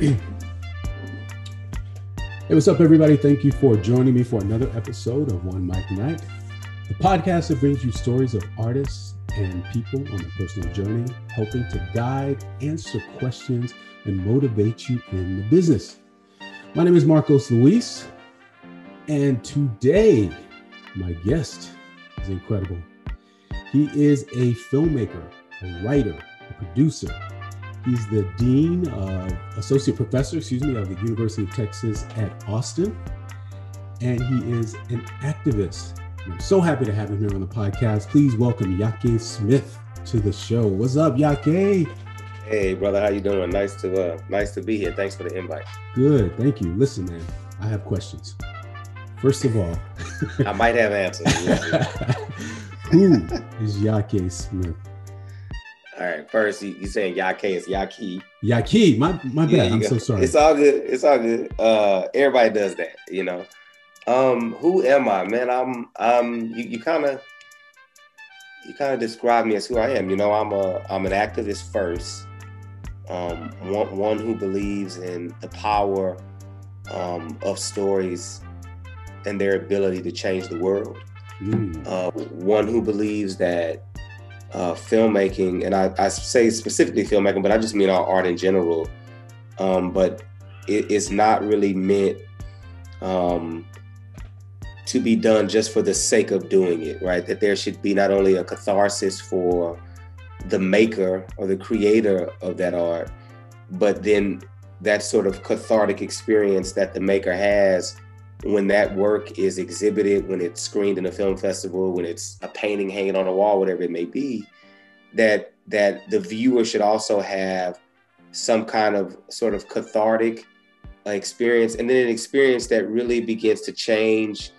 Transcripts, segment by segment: Hey, what's up, everybody? Thank you for joining me for another episode of One Mike Night, the podcast that brings you stories of artists and people on their personal journey, helping to guide, answer questions, and motivate you in the business. My name is Marcos Luis, and today my guest is incredible. He is a filmmaker, a writer, a producer. He's the dean of associate professor, of the University of Texas at Austin. And he is an activist. I'm so happy to have him here on the podcast. Please welcome Yaké Smith to the show. What's up, Yaké? Hey, brother, how you doing? Nice to be here. Thanks for the invite. Good, thank you. Listen, man, I have questions. First of all, I might have answers. Who is Yaké Smith? All right, first, you saying Yaké, it's Yaké. Yaké, my bad, I'm so sorry. It's all good, everybody does that, you know. Who am I, man? You kind of describe me as who I am, you know. I'm an activist first, one who believes in the power of stories and their ability to change the world. One who believes that filmmaking, and I say specifically filmmaking, but I just mean all art in general, but it's not really meant to be done just for the sake of doing it, right? That there should be not only a catharsis for the maker or the creator of that art, but then that sort of cathartic experience that the maker has when that work is exhibited, when it's screened in a film festival, when it's a painting hanging on a wall, whatever it may be, that the viewer should also have some kind of sort of cathartic experience, and then an experience that really begins to change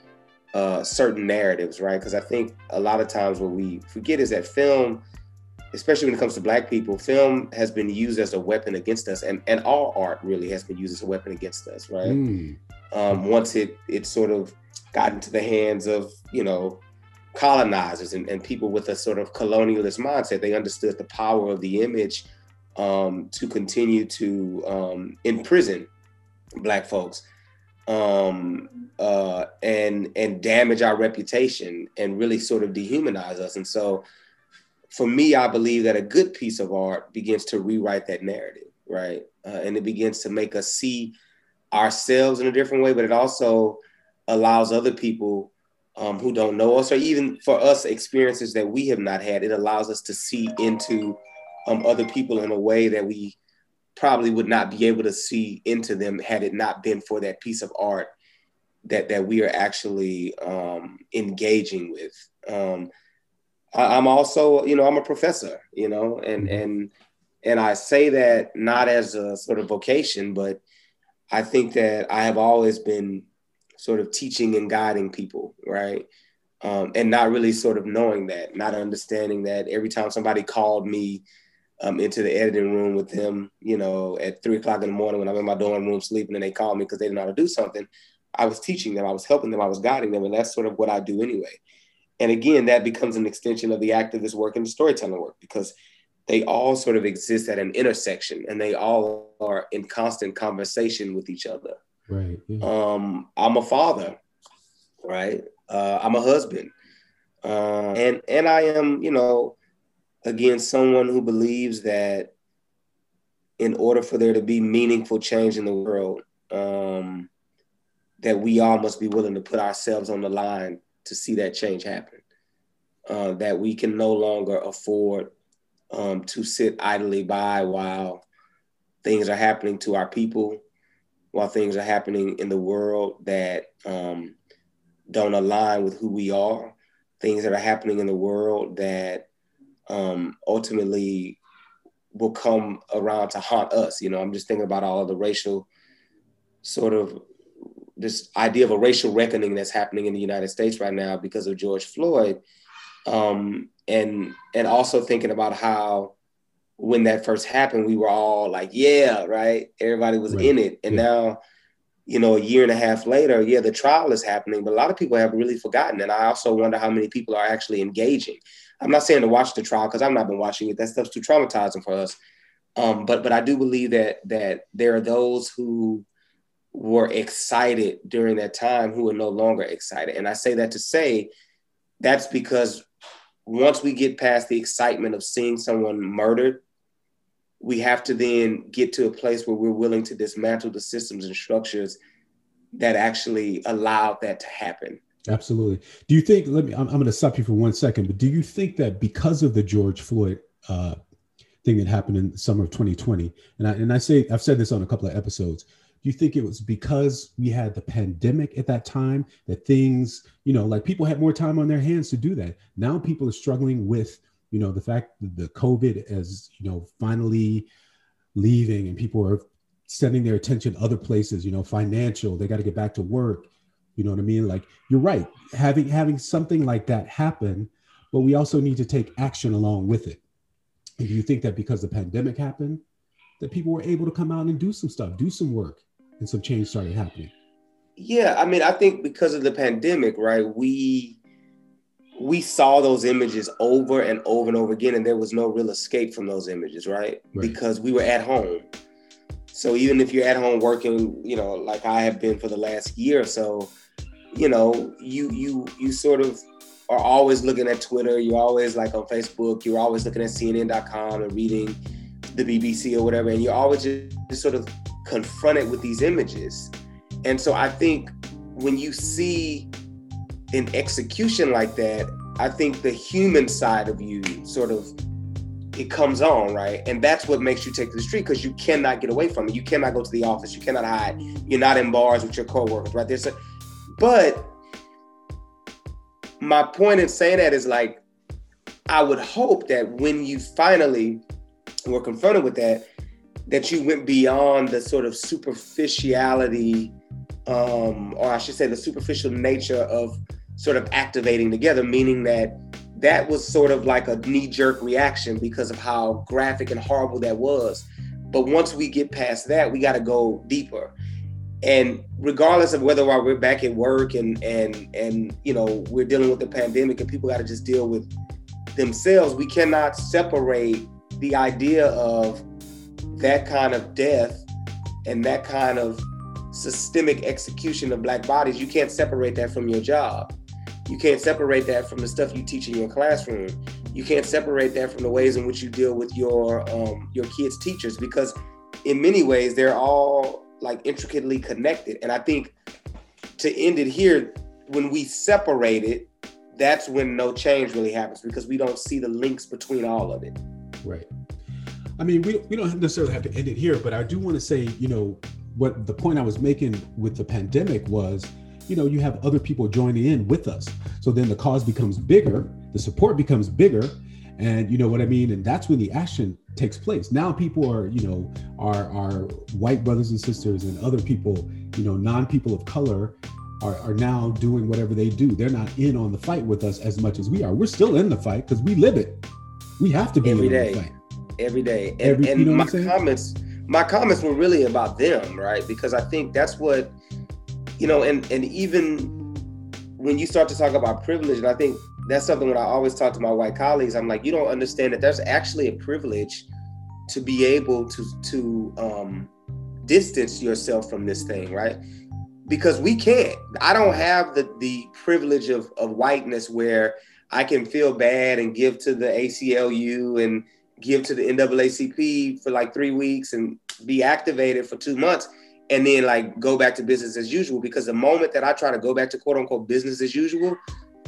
certain narratives, right? Because I think a lot of times what we forget is that film, especially when it comes to Black people, film has been used as a weapon against us, and all art really has been used as a weapon against us, right? Once it sort of got into the hands of, you know, colonizers and people with a sort of colonialist mindset, they understood the power of the image to continue to imprison Black folks and damage our reputation and really sort of dehumanize us. And so for me, I believe that a good piece of art begins to rewrite that narrative, right? And it begins to make us see ourselves in a different way, but it also allows other people who don't know us, or even for us, experiences that we have not had. It allows us to see into other people in a way that we probably would not be able to see into them had it not been for that piece of art that we are actually engaging with. I'm also, you know, I'm a professor, you know, and I say that not as a sort of vocation, but I think that I have always been sort of teaching and guiding people, right? And not really sort of knowing that, not understanding that every time somebody called me into the editing room with them, you know, at 3 o'clock in the morning when I'm in my dorm room sleeping and they called me because they didn't know how to do something, I was teaching them, I was helping them, I was guiding them, and that's sort of what I do anyway. And again, that becomes an extension of the activist work and the storytelling work, because they all sort of exist at an intersection and they all are in constant conversation with each other. Right. Yeah. I'm a father, right? I'm a husband. And I am, you know, again, someone who believes that in order for there to be meaningful change in the world, that we all must be willing to put ourselves on the line to see that change happen. That we can no longer afford to sit idly by while things are happening to our people, while things are happening in the world that don't align with who we are, things that are happening in the world that ultimately will come around to haunt us. You know, I'm just thinking about all of the racial sort of this idea of a racial reckoning that's happening in the United States right now because of George Floyd. And also thinking about how when that first happened, we were all like, yeah, right? Everybody was right in it. And now, you know, a year and a half later, yeah, the trial is happening, but a lot of people have really forgotten. And I also wonder how many people are actually engaging. I'm not saying to watch the trial because I've not been watching it. That stuff's too traumatizing for us. But I do believe that there are those who were excited during that time who are no longer excited. And I say that to say that's because once we get past the excitement of seeing someone murdered, we have to then get to a place where we're willing to dismantle the systems and structures that actually allowed that to happen. Absolutely. Do you think, I'm going to stop you for 1 second, but do you think that because of the George Floyd thing that happened in the summer of 2020, I've said this on a couple of episodes, do you think it was because we had the pandemic at that time that things, like people had more time on their hands to do that? Now people are struggling with, the fact that the COVID is, finally leaving and people are sending their attention other places, financial, they got to get back to work. You know what I mean? Like, you're right. Having something like that happen, but we also need to take action along with it. And do you think that because the pandemic happened, that people were able to come out and do some stuff, do some work, and some change started happening? Yeah, I mean, I think because of the pandemic, right, we saw those images over and over and over again, and there was no real escape from those images, right? Because we were at home. So even if you're at home working, like I have been for the last year or so, you sort of are always looking at Twitter, you're always like on Facebook, you're always looking at CNN.com and reading the BBC or whatever, and you're always just sort of confronted with these images. And so I think when you see an execution like that, I think the human side of you sort of, it comes on, right? And that's what makes you take to the street, because you cannot get away from it. You cannot go to the office, you cannot hide, you're not in bars with your coworkers, right? But my point in saying that is, like, I would hope that when you finally were confronted with that, that you went beyond the sort of superficiality, or I should say the superficial nature of sort of activating together, meaning that was sort of like a knee-jerk reaction because of how graphic and horrible that was. But once we get past that, we got to go deeper. And regardless of whether or we're back at work and we're dealing with the pandemic and people got to just deal with themselves, we cannot separate the idea of that kind of death and that kind of systemic execution of Black bodies. You can't separate that from your job. You can't separate that from the stuff you teach in your classroom. You can't separate that from the ways in which you deal with your kids' teachers, because in many ways they're all like intricately connected. And I think, to end it here, when we separate it, that's when no change really happens, because we don't see the links between all of it. Right. I mean, we don't necessarily have to end it here, but I do want to say, what the point I was making with the pandemic was, you have other people joining in with us. So then the cause becomes bigger, the support becomes bigger, and you know what I mean? And that's when the action takes place. Now people are, our white brothers and sisters and other people, non-people of color are now doing whatever they do. They're not in on the fight with us as much as we are. We're still in the fight because we live it. We have to be every day. The fight. Every day. And you know my comments were really about them, right? Because I think that's what, and even when you start to talk about privilege, and I think that's something when I always talk to my white colleagues, I'm like, you don't understand that there's actually a privilege to be able to distance yourself from this thing, right? Because we can't. I don't have the privilege of whiteness where I can feel bad and give to the ACLU and give to the NAACP for like 3 weeks and be activated for 2 months and then like go back to business as usual. Because the moment that I try to go back to quote unquote business as usual,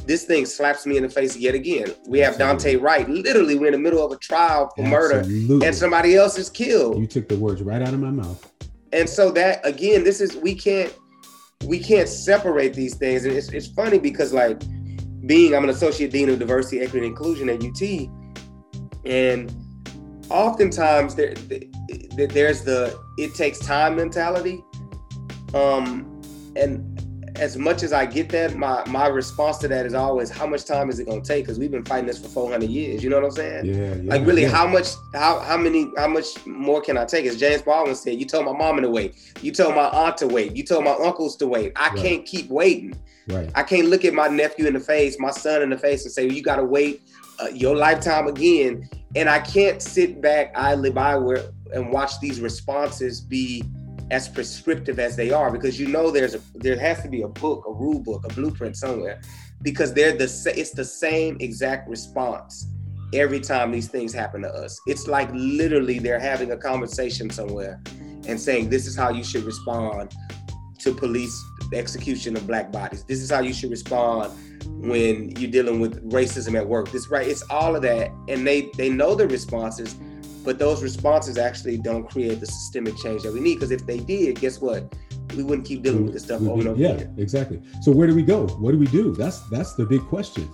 this thing slaps me in the face yet again. We have Dante Wright. Literally, we're in the middle of a trial for murder and somebody else is killed. You took the words right out of my mouth. And so that, again, this is, we can't separate these things. And it's funny because like I'm an associate dean of diversity, equity, and inclusion at UT. And oftentimes there's the it takes time mentality. And as much as I get that, my response to that is always, how much time is it going to take? Because we've been fighting this for 400 years. You know what I'm saying? Yeah, like really, yeah. How much more can I take? As James Baldwin said, you told my mom to wait. You told my aunt to wait. You told my uncles to wait. I can't keep waiting. Right. I can't look at my nephew in the face, my son in the face and say, well, you got to wait your lifetime again. And I can't sit back idly by and watch these responses be as prescriptive as they are, because there has to be a book, a rule book, a blueprint somewhere, because it's the same exact response every time these things happen to us. It's like literally they're having a conversation somewhere and saying, this is how you should respond to police execution of black bodies. This is how you should respond when you're dealing with racism at work. This, right, it's all of that. And they know the responses, but those responses actually don't create the systemic change that we need. Because if they did, guess what? We wouldn't keep dealing with this stuff over and over again. Yeah, exactly. So where do we go? What do we do? That's the big question.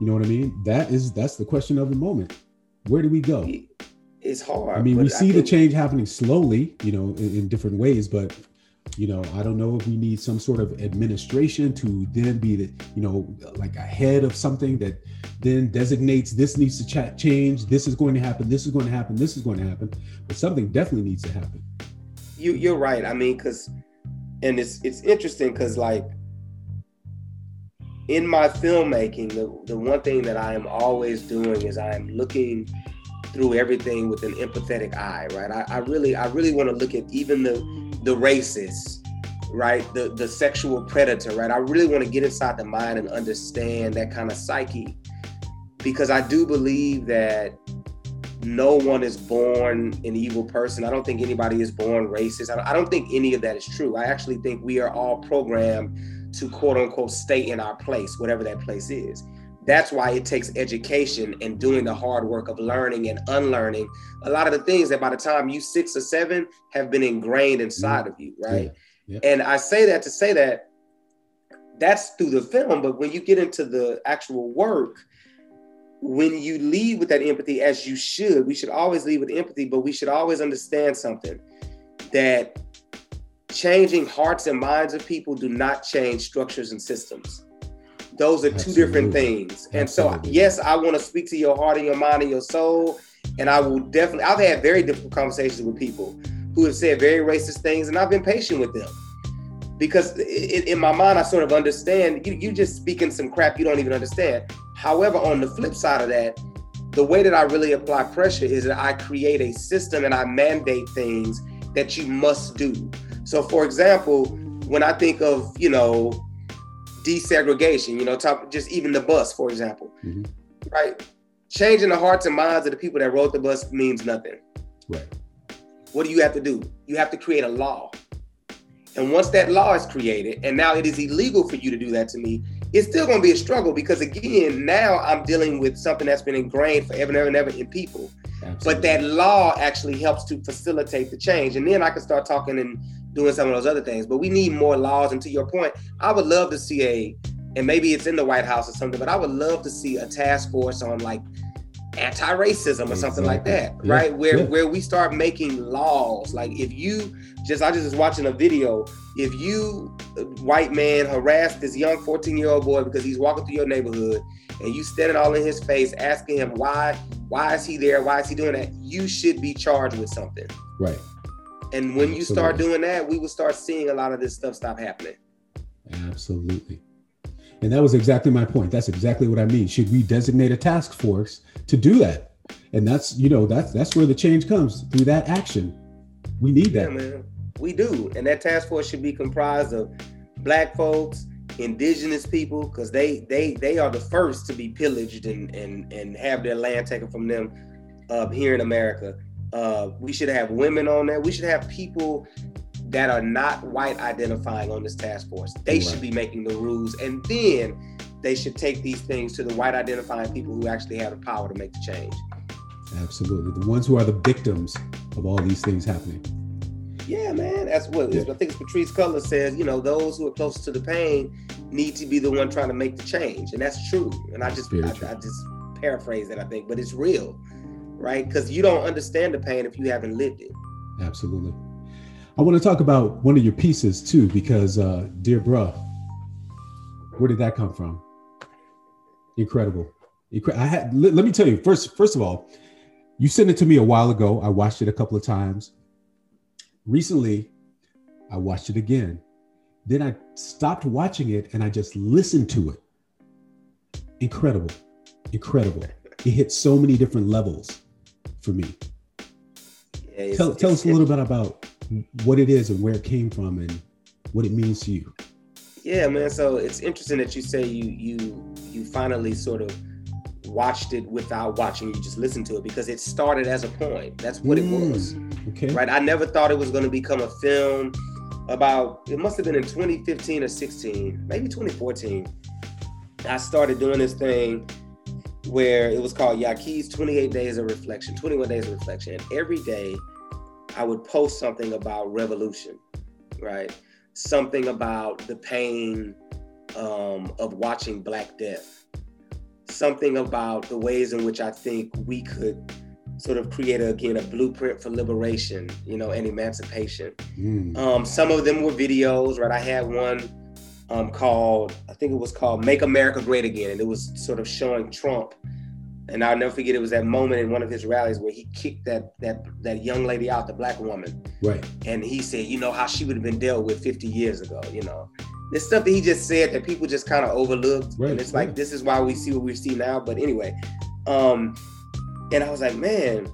You know what I mean? That's the question of the moment. Where do we go? It's hard. I mean, we see the change happening slowly, you know, in different ways, but you know, I don't know if we need some sort of administration to then be the, you know, like a head of something that then designates this needs to change. This is going to happen. This is going to happen. This is going to happen. But something definitely needs to happen. You're right. I mean, and it's interesting because, like, in my filmmaking, the one thing that I am always doing is I am looking through everything with an empathetic eye, right? I really want to look at even the racist, right? The sexual predator, right? I really want to get inside the mind and understand that kind of psyche, because I do believe that no one is born an evil person. I don't think anybody is born racist. I don't think any of that is true. I actually think we are all programmed to, quote unquote, stay in our place, whatever that place is. That's why it takes education and doing the hard work of learning and unlearning a lot of the things that by the time you 6 or 7 have been ingrained inside of you, right? Yeah. Yeah. And I say that to say that that's through the film, but when you get into the actual work, when you lead with that empathy, as you should, we should always lead with empathy, but we should always understand something, that changing hearts and minds of people do not change structures and systems. Those are two different things. And so, yes, I want to speak to your heart and your mind and your soul. And I will definitely, I've had very difficult conversations with people who have said very racist things, and I've been patient with them. Because in my mind, I sort of understand, you just speaking some crap you don't even understand. However, on the flip side of that, the way that I really apply pressure is that I create a system and I mandate things that you must do. So for example, when I think of, you know, desegregation, you know, just even the bus, for example, mm-hmm. right? Changing the hearts and minds of the people that rode the bus means nothing. Right. What do you have to do? You have to create a law. And once that law is created, and now it is illegal for you to do that to me, it's still going to be a struggle, because again, now I'm dealing with something that's been ingrained forever and ever in people. Absolutely. But that law actually helps to facilitate the change. And then I can start talking and doing some of those other things, but we need more laws. And to your point, I would love to see and maybe it's in the White House or something, but I would love to see a task force on like anti-racism or something like that, right? Yeah. Where we start making laws. Like if you I just was watching a video, if you, white man, harass this young 14-year-old boy because he's walking through your neighborhood and you standing all in his face asking him why is he there? Why is he doing that? You should be charged with something. Right. And when you start doing that, we will start seeing a lot of this stuff stop happening. Absolutely. And that was exactly my point. That's exactly what I mean. Should we designate a task force to do that? And that's, you know, that's where the change comes, through that action. We need that. Yeah, man. We do. And that task force should be comprised of black folks, indigenous people, because they are the first to be pillaged and have their land taken from them here in America. We should have women on there. We should have people that are not white identifying on this task force. They should be making the rules, and then they should take these things to the white identifying people who actually have the power to make the change. Absolutely. The ones who are the victims of all these things happening. Yeah, man. That's what I think it's Patrisse Cullor says, you know, those who are closest to the pain need to be the one trying to make the change. And that's true. And I just paraphrase that, I think, but it's real. Right? Because you don't understand the pain if you haven't lived it. Absolutely. I want to talk about one of your pieces too, because Dear Bruh, where did that come from? Incredible. Let me tell you, first of all, you sent it to me a while ago. I watched it a couple of times. Recently, I watched it again. Then I stopped watching it and I just listened to it. Incredible. It hit so many different levels. for me. Yeah, tell us a little bit about what it is and where it came from and what it means to you. Yeah, man. So it's interesting that you say you finally sort of watched it without watching. You just listened to it because it started as a poem. That's what it was. Okay. Right. I never thought it was going to become a film. About, it must have been in 2015 or 16, maybe 2014. I started doing this thing where it was called Yaké's 21 Days of Reflection. And every day I would post something about revolution, right? Something about the pain of watching Black death. Something about the ways in which I think we could sort of create a blueprint for liberation, and emancipation. Some of them were videos, right? I had one called Make America Great Again. And it was sort of showing Trump. And I'll never forget, it was that moment in one of his rallies where he kicked that young lady out, the Black woman. Right. And he said, how she would have been dealt with 50 years ago, This stuff that he just said that people just kind of overlooked. Right, and it's right. Like, this is why we see what we see now. But anyway, and I was like, man,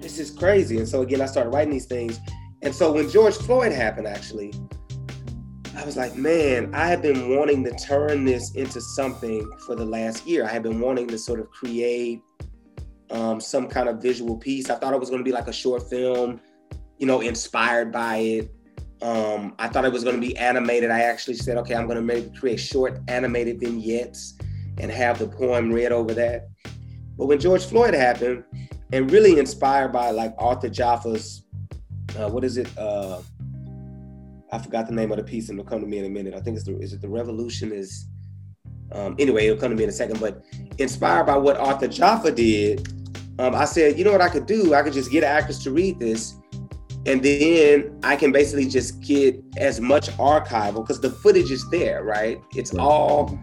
this is crazy. And so again, I started writing these things. And so when George Floyd happened, actually, I was like, man, I have been wanting to turn this into something for the last year. I have been wanting to sort of create some kind of visual piece. I thought it was going to be like a short film, inspired by it. I thought it was going to be animated. I actually said, okay, I'm going to maybe create short animated vignettes and have the poem read over that. But when George Floyd happened, and really inspired by like Arthur Jafa's, I forgot the name of the piece and it'll come to me in a minute. I think is it the Revolution is, anyway, it'll come to me in a second, but inspired by what Arthur Jafa did, I said, you know what I could do? I could just get actors to read this and then I can basically just get as much archival because the footage is there, right? It's all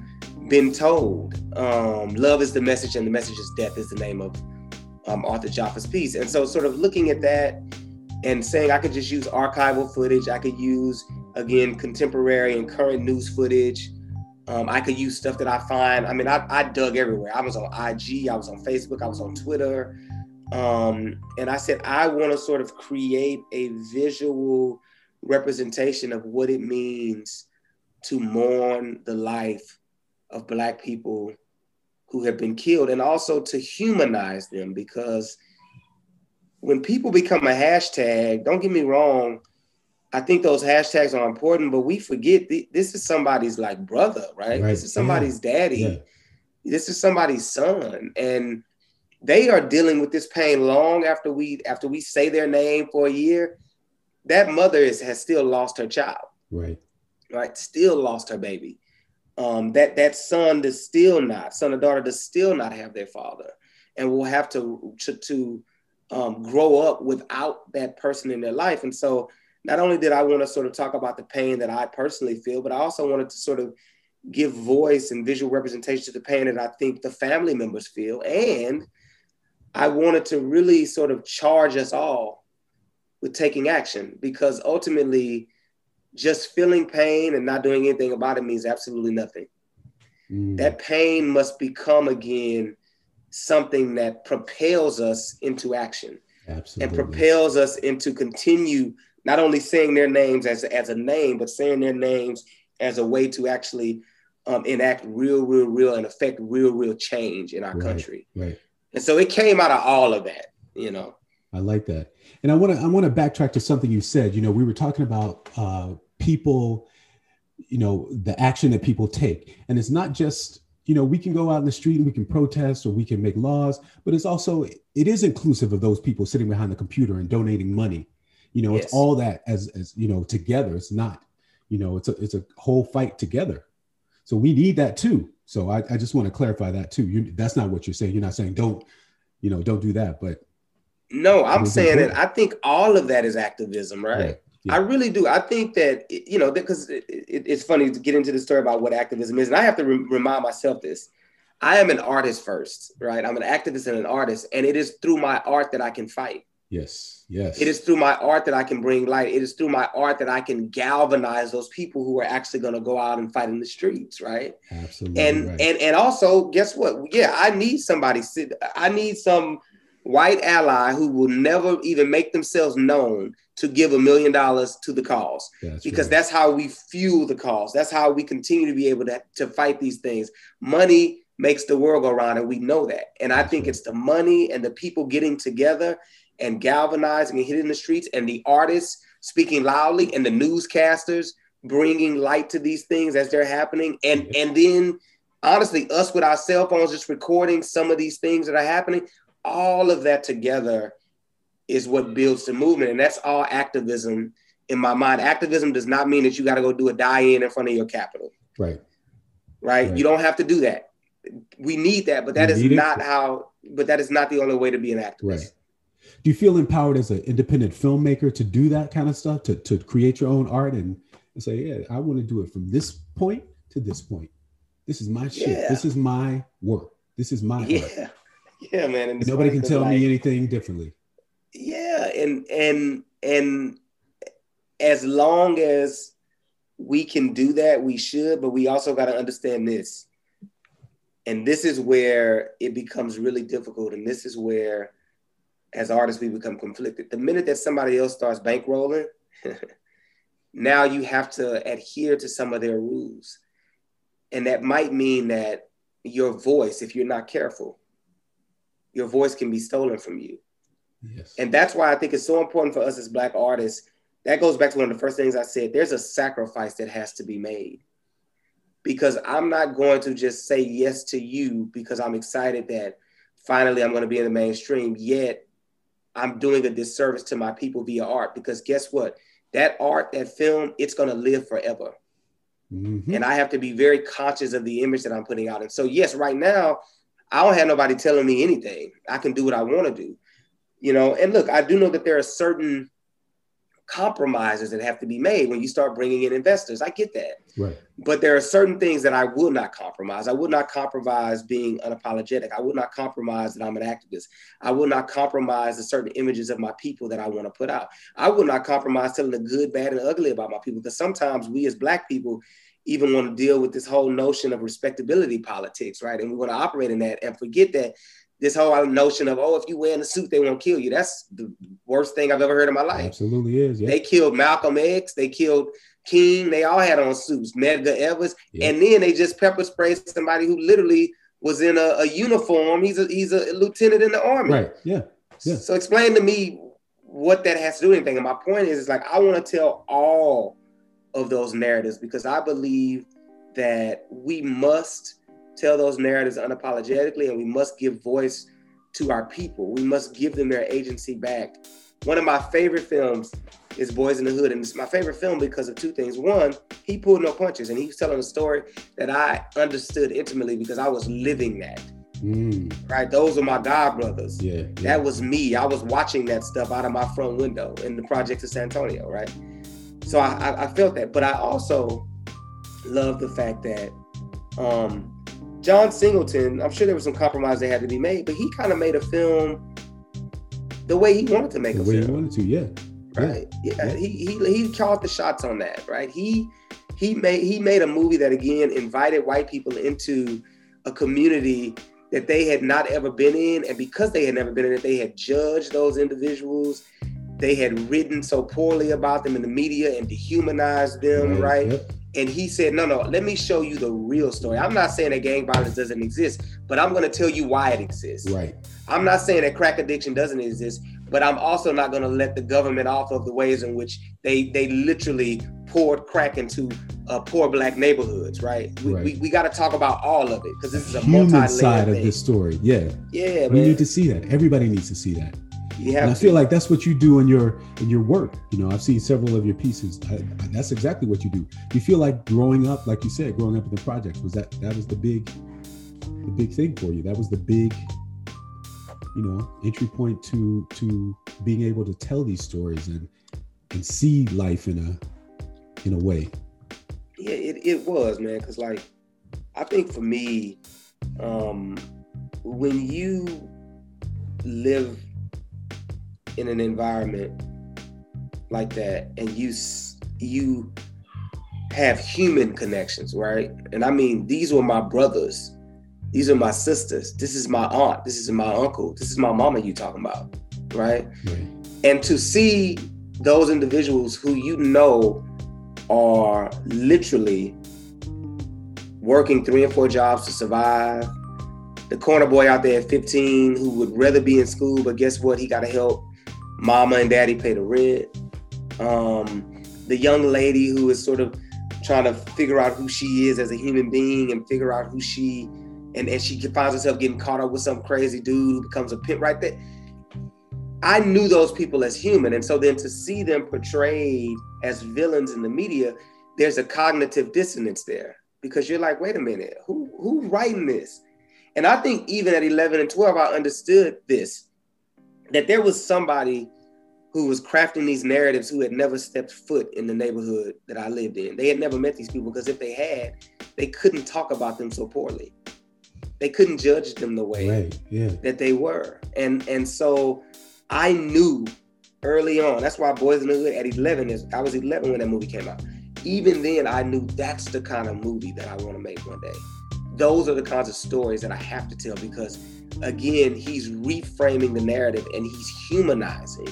been told. Love is the Message and the Message is Death is the name of Arthur Jafa's piece. And so sort of looking at that and saying I could just use archival footage. I could use, again, contemporary and current news footage. I could use stuff that I find. I mean, I dug everywhere. I was on IG, I was on Facebook, I was on Twitter. And I said, I want to sort of create a visual representation of what it means to mourn the life of Black people who have been killed, and also to humanize them, because when people become a hashtag, don't get me wrong, I think those hashtags are important, but we forget this is somebody's like brother, right? This is somebody's daddy. Yeah. This is somebody's son, and they are dealing with this pain long after we say their name for a year. That mother has still lost her child, right? Still lost her baby. That son does still not, son or daughter does still not have their father, and will have to grow up without that person in their life. And so not only did I want to sort of talk about the pain that I personally feel, but I also wanted to sort of give voice and visual representation to the pain that I think the family members feel. And I wanted to really sort of charge us all with taking action, because ultimately just feeling pain and not doing anything about it means absolutely nothing. That pain must become, again, something that propels us into action. Absolutely. And propels us into continue not only saying their names as a name, but saying their names as a way to actually enact real and affect real change in our country. Right. And so it came out of all of that, I like that. And I want to backtrack to something you said. We were talking about people, the action that people take. And it's not just, we can go out in the street and we can protest or we can make laws, but it's also, it is inclusive of those people sitting behind the computer and donating money. Yes. It's all that as together. It's not, it's a whole fight together. So we need that too. So I just want to clarify that too. That's not what you're saying. You're not saying don't do that, but. No, I'm saying that I think all of that is activism, right? Yeah. I really do. I think that, because it's funny to get into the story about what activism is. And I have to remind myself this. I am an artist first, right? I'm an activist and an artist. And it is through my art that I can fight. Yes. It is through my art that I can bring light. It is through my art that I can galvanize those people who are actually going to go out and fight in the streets, right? Absolutely. And also, guess what? Yeah, I need somebody. I need some white ally who will never even make themselves known to give $1 million to the cause, because that's how we fuel the cause. That's how we continue to be able to fight these things. Money makes the world go round, and we know that. And I think it's the money and the people getting together and galvanizing and hitting the streets, and the artists speaking loudly, and the newscasters bringing light to these things as they're happening. And then honestly, us with our cell phones, just recording some of these things that are happening, all of that together is what builds the movement. And that's all activism in my mind. Activism does not mean that you got to go do a die-in in front of your Capitol. Right. You don't have to do that. We need that, but that is not the only way to be an activist. Right. Do you feel empowered as an independent filmmaker to do that kind of stuff, to create your own art and say, yeah, I want to do it from this point to this point. This is my shit. Yeah. This is my work. This is my art. Yeah, man. And nobody can tell me anything differently. Yeah. And as long as we can do that, we should, but we also got to understand this. And this is where it becomes really difficult. And this is where, as artists, we become conflicted. The minute that somebody else starts bankrolling, now you have to adhere to some of their rules. And that might mean that your voice, if you're not careful, your voice can be stolen from you. Yes. And that's why I think it's so important for us as Black artists. That goes back to one of the first things I said. There's a sacrifice that has to be made, because I'm not going to just say yes to you because I'm excited that finally I'm going to be in the mainstream, yet I'm doing a disservice to my people via art. Because guess what? That art, that film, it's going to live forever. Mm-hmm. And I have to be very conscious of the image that I'm putting out. And so, yes, right now, I don't have nobody telling me anything. I can do what I want to do, you know? And look, I do know that there are certain compromises that have to be made when you start bringing in investors. I get that. Right. But there are certain things that I will not compromise. I will not compromise being unapologetic. I will not compromise that I'm an activist. I will not compromise the certain images of my people that I want to put out. I will not compromise telling the good, bad, and ugly about my people, because sometimes we as Black people even want to deal with this whole notion of respectability politics, right? And we want to operate in that and forget that this whole notion of, oh, if you wear in a suit, they won't kill you. That's the worst thing I've ever heard in my life. Absolutely is. Yeah. They killed Malcolm X. They killed King. They all had on suits. Medgar Evers. Yeah. And then they just pepper sprayed somebody who literally was in a uniform. He's a lieutenant in the army. Right. Yeah. So explain to me what that has to do with anything. And my point is, it's like, I want to tell all of those narratives, because I believe that we must tell those narratives unapologetically, and we must give voice to our people. We must give them their agency back. One of my favorite films is Boyz n the Hood, and it's my favorite film because of two things. One, he pulled no punches, and he was telling a story that I understood intimately because I was living that. Right? Those were my god brothers. Yeah. That was me. I was watching that stuff out of my front window in the projects of San Antonio, right? So I felt that, but I also love the fact that John Singleton, I'm sure there was some compromise that had to be made, but he kind of made a film the way he wanted to make a film. The way he wanted to, yeah. Right? Yeah. He called the shots on that, right? He made a movie that, again, invited white people into a community that they had not ever been in, and because they had never been in it, they had judged those individuals. They had written so poorly about them in the media and dehumanized them, right? Yep. And he said, no, let me show you the real story. I'm not saying that gang violence doesn't exist, but I'm going to tell you why it exists. Right. I'm not saying that crack addiction doesn't exist, but I'm also not going to let the government off of the ways in which they literally poured crack into poor Black neighborhoods, right? We got to talk about all of it, because this is a multi-layered side of this story. Yeah, we need to see that. Everybody needs to see that. And I feel like that's what you do in your work. You know, I've seen several of your pieces. That's exactly what you do. You feel like growing up, like you said, growing up in the projects, was that was the big thing for you. That was the big, you know, entry point to being able to tell these stories and see life in a way. Yeah, it was, man. Because like, I think for me, when you live in an environment like that, and you have human connections, right? And I mean, these were my brothers. These are my sisters. This is my aunt. This is my uncle. This is my mama you talking about, right? Right. And to see those individuals who you know are literally working 3 and 4 jobs to survive, the corner boy out there at 15 who would rather be in school, but guess what? He got to help mama and daddy pay the rent. The young lady who is sort of trying to figure out who she is as a human being and figure out who she, and she finds herself getting caught up with some crazy dude who becomes a pimp right there. I knew those people as human. And so then to see them portrayed as villains in the media, there's a cognitive dissonance there because you're like, wait a minute, who's writing this? And I think even at 11 and 12, I understood this, that there was somebody who was crafting these narratives who had never stepped foot in the neighborhood that I lived in. They had never met these people because if they had, they couldn't talk about them so poorly. They couldn't judge them the way that they were. And so I knew early on, that's why Boyz n the Hood at 11, I was 11 when that movie came out. Even then I knew that's the kind of movie that I want to make one day. Those are the kinds of stories that I have to tell because, again, he's reframing the narrative and he's humanizing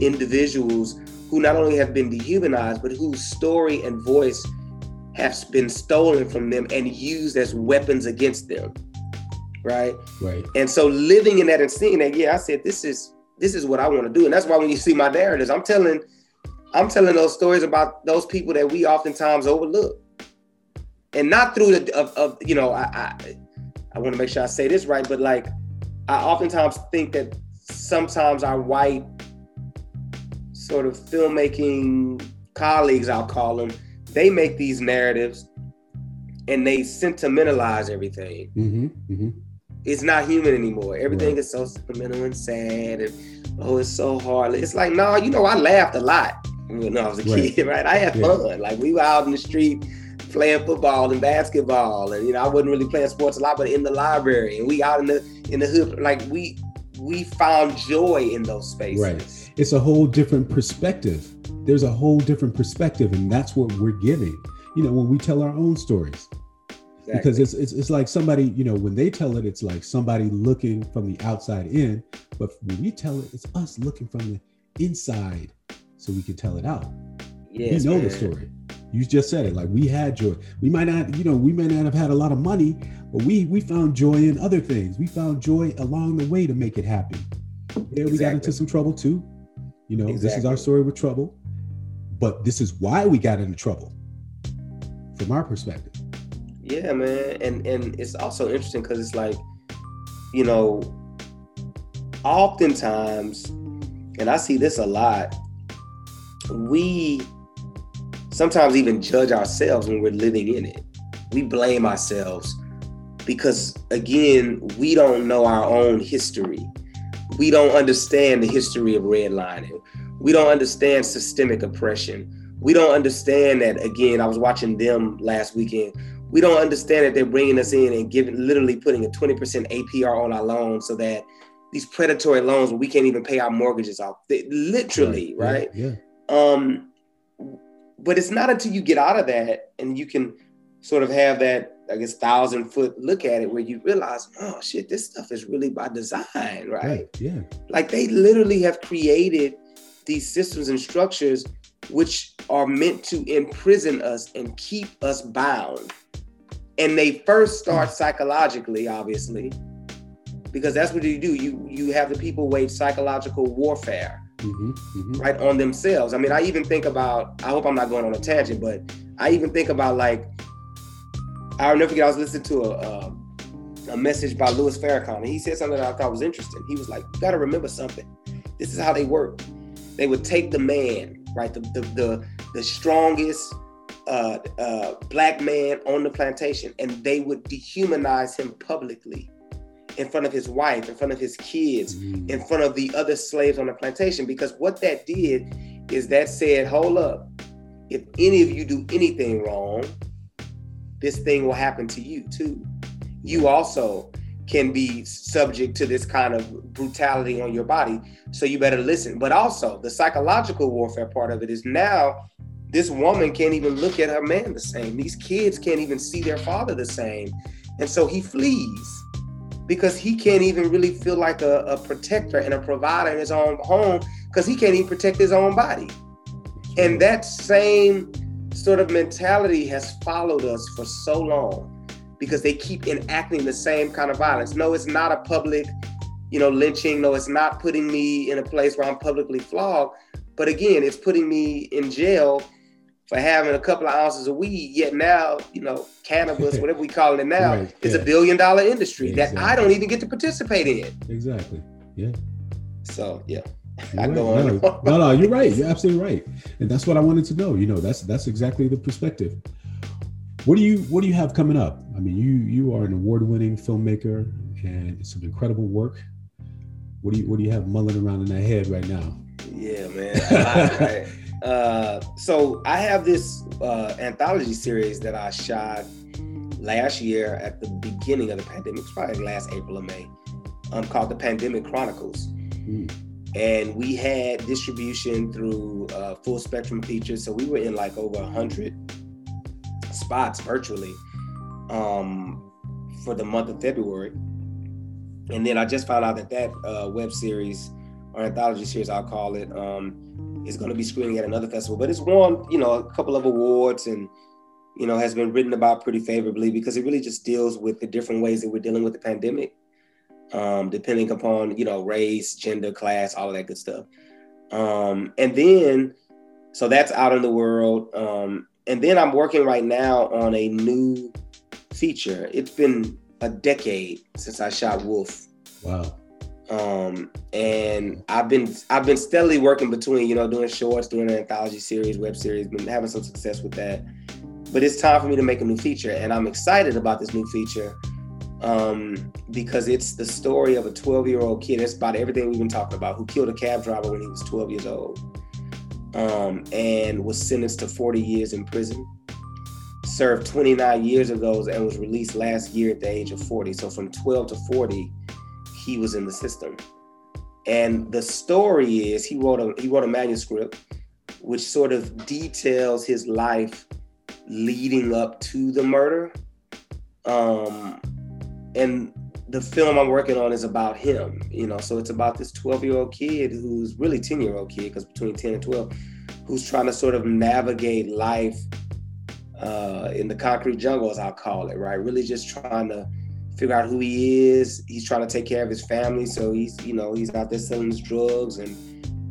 individuals who not only have been dehumanized, but whose story and voice have been stolen from them and used as weapons against them, right? Right. And so living in that and seeing that, I said, this is what I want to do. And that's why when you see my narratives, I'm telling those stories about those people that we oftentimes overlook. And not through I want to make sure I say this right, but like, I oftentimes think that sometimes our white sort of filmmaking colleagues, I'll call them, they make these narratives and they sentimentalize everything. Mm-hmm, mm-hmm. It's not human anymore. Everything is so sentimental and sad and, it's so hard. It's like, no, I laughed a lot when I was a kid, right? I had fun. Like we were out in the street playing football and basketball, and I wasn't really playing sports a lot, but in the library, and we out in the hood, like we found joy in those spaces. Right, it's a whole different perspective. There's a whole different perspective, and that's what we're giving. When we tell our own stories, exactly. Because it's like somebody, when they tell it, it's like somebody looking from the outside in, but when we tell it, it's us looking from the inside, so we can tell it out. Yes, we know the story. You just said it, like we had joy. We might not, we may not have had a lot of money, but we found joy in other things. We found joy along the way to make it happen. Yeah, we got into some trouble too. This is our story with trouble, but this is why we got into trouble from our perspective. Yeah, man. And it's also interesting because it's like, oftentimes, and I see this a lot, we sometimes even judge ourselves when we're living in it. We blame ourselves because, again, we don't know our own history. We don't understand the history of redlining. We don't understand systemic oppression. We don't understand that, again, I was watching them last weekend. We don't understand that they're bringing us in and literally putting a 20% APR on our loan so that these predatory loans where we can't even pay our mortgages off. Literally, right? Yeah. But it's not until you get out of that and you can sort of have that, 1,000-foot look at it where you realize, oh shit, this stuff is really by design, right? Yeah. Like they literally have created these systems and structures which are meant to imprison us and keep us bound. And they first start psychologically, obviously, because that's what you do. You have the people wage psychological warfare. Mm-hmm, mm-hmm. Right, on themselves. I mean, I even think about, I hope I'm not going on a tangent, but I even think about I'll never forget, I was listening to a message by Louis Farrakhan, and he said something that I thought was interesting. He was like, you got to remember something. This is how they work. They would take the man, right, the strongest black man on the plantation, and they would dehumanize him publicly. In front of his wife, in front of his kids, in front of the other slaves on the plantation. Because what that did is that said, hold up, if any of you do anything wrong, this thing will happen to you too. You also can be subject to this kind of brutality on your body. So you better listen. But also the psychological warfare part of it is now this woman can't even look at her man the same. These kids can't even see their father the same. And so he flees because he can't even really feel like a protector and a provider in his own home, because he can't even protect his own body. And that same sort of mentality has followed us for so long, because they keep enacting the same kind of violence. No, it's not a public, lynching. No, it's not putting me in a place where I'm publicly flogged. But again, it's putting me in jail for having a couple of ounces of weed. Yet now, cannabis, whatever we call it now, right, is a billion-dollar industry that I don't even get to participate in. Exactly. Yeah. So, yeah. No, you're right. You're absolutely right. And that's what I wanted to know. That's exactly the perspective. What do you have coming up? I mean, you are an award-winning filmmaker and some incredible work. What do you have mulling around in that head right now? Yeah, man. Right. So I have this anthology series that I shot last year at the beginning of the pandemic, probably last April or May, called The Pandemic Chronicles. Mm. And we had distribution through Full Spectrum Features. So we were in over 100 spots virtually for the month of February. And then I just found out that web series or anthology series, I'll call it, is going to be screening at another festival. But it's won, a couple of awards and, has been written about pretty favorably, because it really just deals with the different ways that we're dealing with the pandemic, depending upon, race, gender, class, all of that good stuff. And then, so that's out in the world. And then I'm working right now on a new feature. It's been a decade since I shot Wolf. Wow. And I've been steadily working between, doing shorts, doing an anthology series, web series, been having some success with that. But it's time for me to make a new feature. And I'm excited about this new feature because it's the story of a 12-year-old kid. It's about everything we've been talking about, who killed a cab driver when he was 12 years old and was sentenced to 40 years in prison, served 29 years of those, and was released last year at the age of 40. So from 12 to 40, he was in the system. And the story is, he wrote a manuscript which sort of details his life leading up to the murder. And the film I'm working on is about him, so it's about this 12-year-old kid who's really 10-year-old kid, because between 10 and 12, who's trying to sort of navigate life in the concrete jungle, as I'll call it, right? Really just trying to figure out who he is. He's trying to take care of his family. So he's out there selling his drugs, and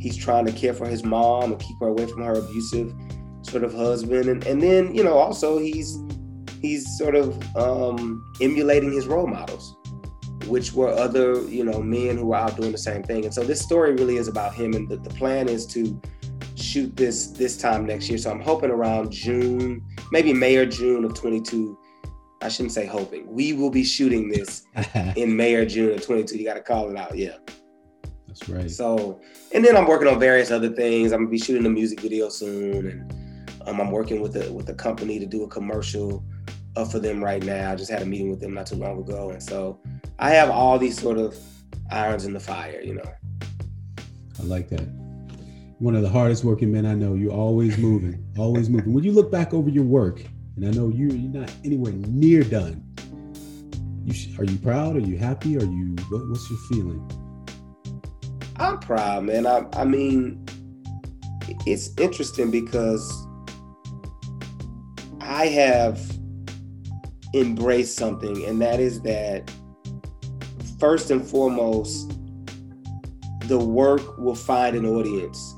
he's trying to care for his mom and keep her away from her abusive sort of husband. And then, also he's sort of emulating his role models, which were other, men who were out doing the same thing. And so this story really is about him. And the plan is to shoot this time next year. So I'm hoping around June, maybe May or June of 22, I shouldn't say hoping. We will be shooting this in May or June of 22. You got to call it out. Yeah. That's right. So, and then I'm working on various other things. I'm going to be shooting a music video soon. And I'm working with a company to do a commercial for them right now. I just had a meeting with them not too long ago. And so I have all these sort of irons in the fire, I like that. One of the hardest working men I know. You're always moving, always moving. When you look back over your work, and I know you're not anywhere near done. Are you proud? Are you happy? What's your feeling? I'm proud, man. I mean, it's interesting because I have embraced something, and that is that first and foremost, the work will find an audience,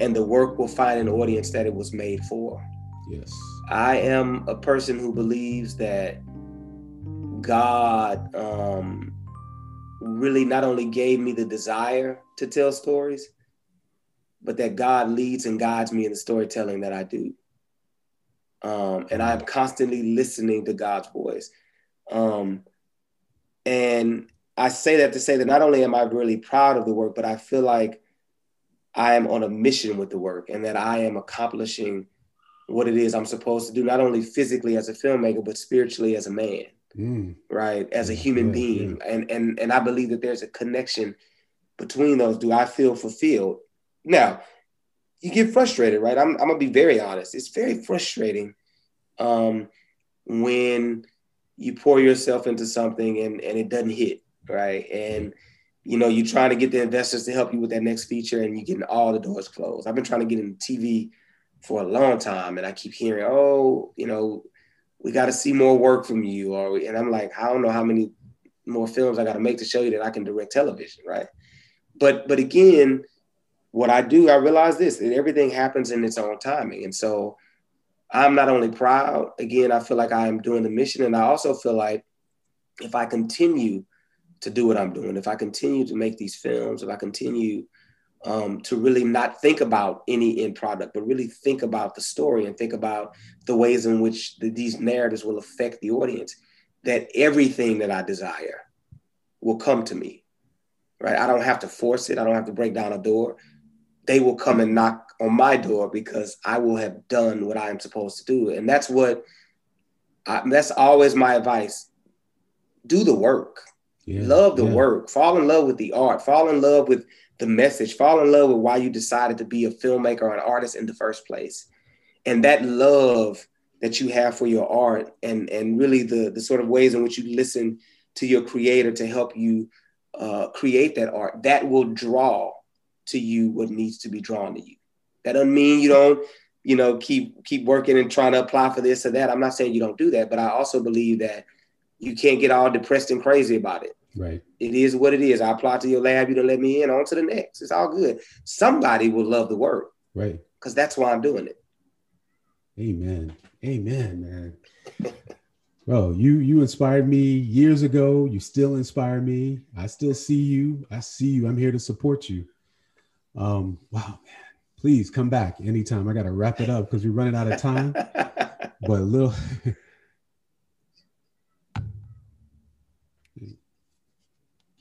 and the work will find an audience that it was made for. Yes. I am a person who believes that God really not only gave me the desire to tell stories, but that God leads and guides me in the storytelling that I do. And I am constantly listening to God's voice. And I say that to say that not only am I really proud of the work, but I feel like I am on a mission with the work, and that I am accomplishing what it is I'm supposed to do, not only physically as a filmmaker, but spiritually as a man, right? As a human being. Yeah. And I believe that there's a connection between those. Do I feel fulfilled? Now, you get frustrated, right? I'm gonna be very honest. It's very frustrating when you pour yourself into something and it doesn't hit, right? And, you know, you're trying to get the investors to help you with that next feature and you're getting all the doors closed. I've been trying to get into TV for a long time and I keep hearing, oh, you know, we got to see more work from you. Or, and I'm like, I don't know how many more films I got to make to show you that I can direct television, right? But again, what I do, I realize this, that everything happens in its own timing. And so I'm not only proud, again, I feel like I am doing the mission. And I also feel like if I continue to do what I'm doing, if I continue to make these films, if I continue to really not think about any end product, but really think about the story and think about the ways in which these narratives will affect the audience, that everything that I desire will come to me, right? I don't have to force it. I don't have to break down a door. They will come and knock on my door because I will have done what I am supposed to do. And that's what, that's always my advice. Do the work, love the work, fall in love with the art, fall in love with the message, fall in love with why you decided to be a filmmaker or an artist in the first place. And that love that you have for your art and really the sort of ways in which you listen to your creator to help you create that art, that will draw to you what needs to be drawn to you. That doesn't mean you don't, you know, keep working and trying to apply for this or that. I'm not saying you don't do that, but I also believe that you can't get all depressed and crazy about it. Right. It is what it is. I applied to your lab, you don't let me in, on to the next. It's all good. Somebody will love the work. Right. Because that's why I'm doing it. Amen. Amen, man. Bro, you inspired me years ago. You still inspire me. I still see you. I see you. I'm here to support you. Wow, man. Please come back anytime. I got to wrap it up because we're running out of time. But a little...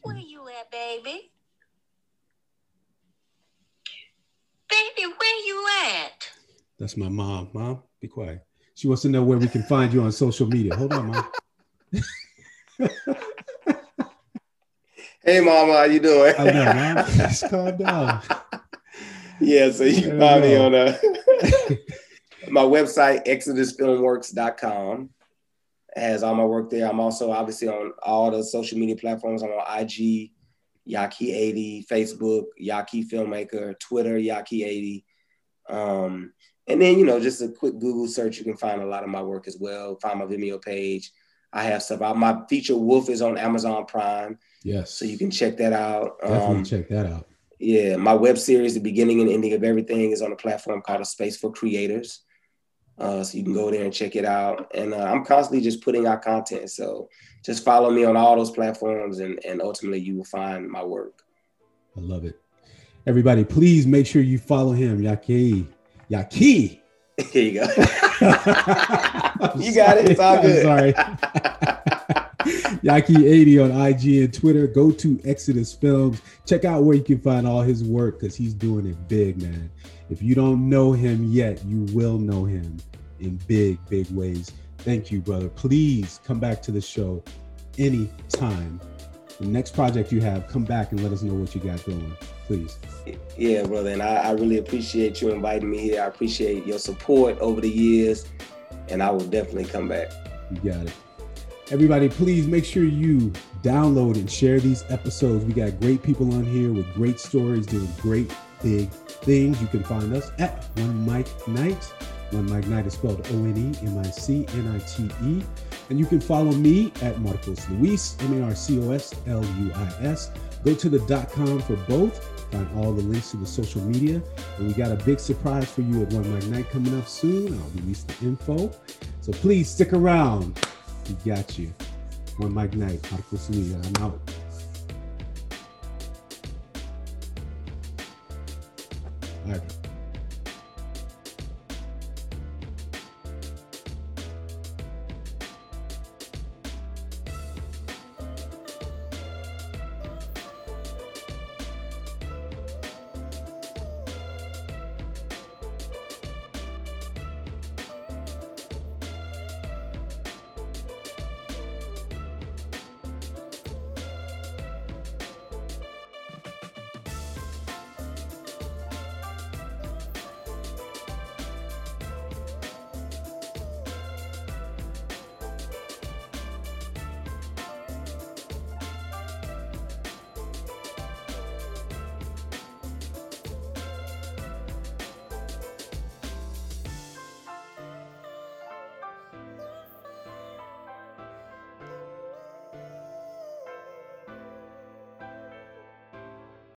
Where you at, baby? Baby, where you at? That's my mom. Mom, be quiet. She wants to know where we can find you on social media. Hold on, Mom. Hey, Mama, how you doing? I know, Mom. Just calm down. Yeah, so you can find me on my website, exodusfilmworks.com. Has all my work there. I'm also obviously on all the social media platforms. I'm on IG, Yaké80, Facebook, Yaké Filmmaker, Twitter, Yaké80. And then, you know, just a quick Google search, you can find a lot of my work as well. Find my Vimeo page. I have stuff out. My feature Wolf is on Amazon Prime. Yes. So you can check that out. Definitely check that out. Yeah. My web series, The Beginning and Ending of Everything, is on a platform called A Space for Creators. So you can go there and check it out. And I'm constantly just putting out content. So just follow me on all those platforms and ultimately you will find my work. I love it. Everybody, please make sure you follow him. Yaké. Here you go. You got it. It's all good. I'm sorry. Yaké80 on IG and Twitter. Go to Exodus Films. Check out where you can find all his work because he's doing it big, man. If you don't know him yet, you will know him in big, big ways. Thank you, brother. Please come back to the show anytime. The next project you have, come back and let us know what you got going, please. Yeah, brother. And I really appreciate you inviting me here. I appreciate your support over the years, and I will definitely come back. You got it. Everybody, please make sure you download and share these episodes. We got great people on here with great stories doing great big things. You can find us at One Mike Night. One Mike Night is spelled OneMikeNite. And you can follow me at Marcos Luis, MarcosLuis. Go to the .com for both. Find all the links to the social media. And we got a big surprise for you at One Mike Night coming up soon. I'll release the info. So please stick around. We got you. One Mike Night, Marcos Luis, and I'm out. All right.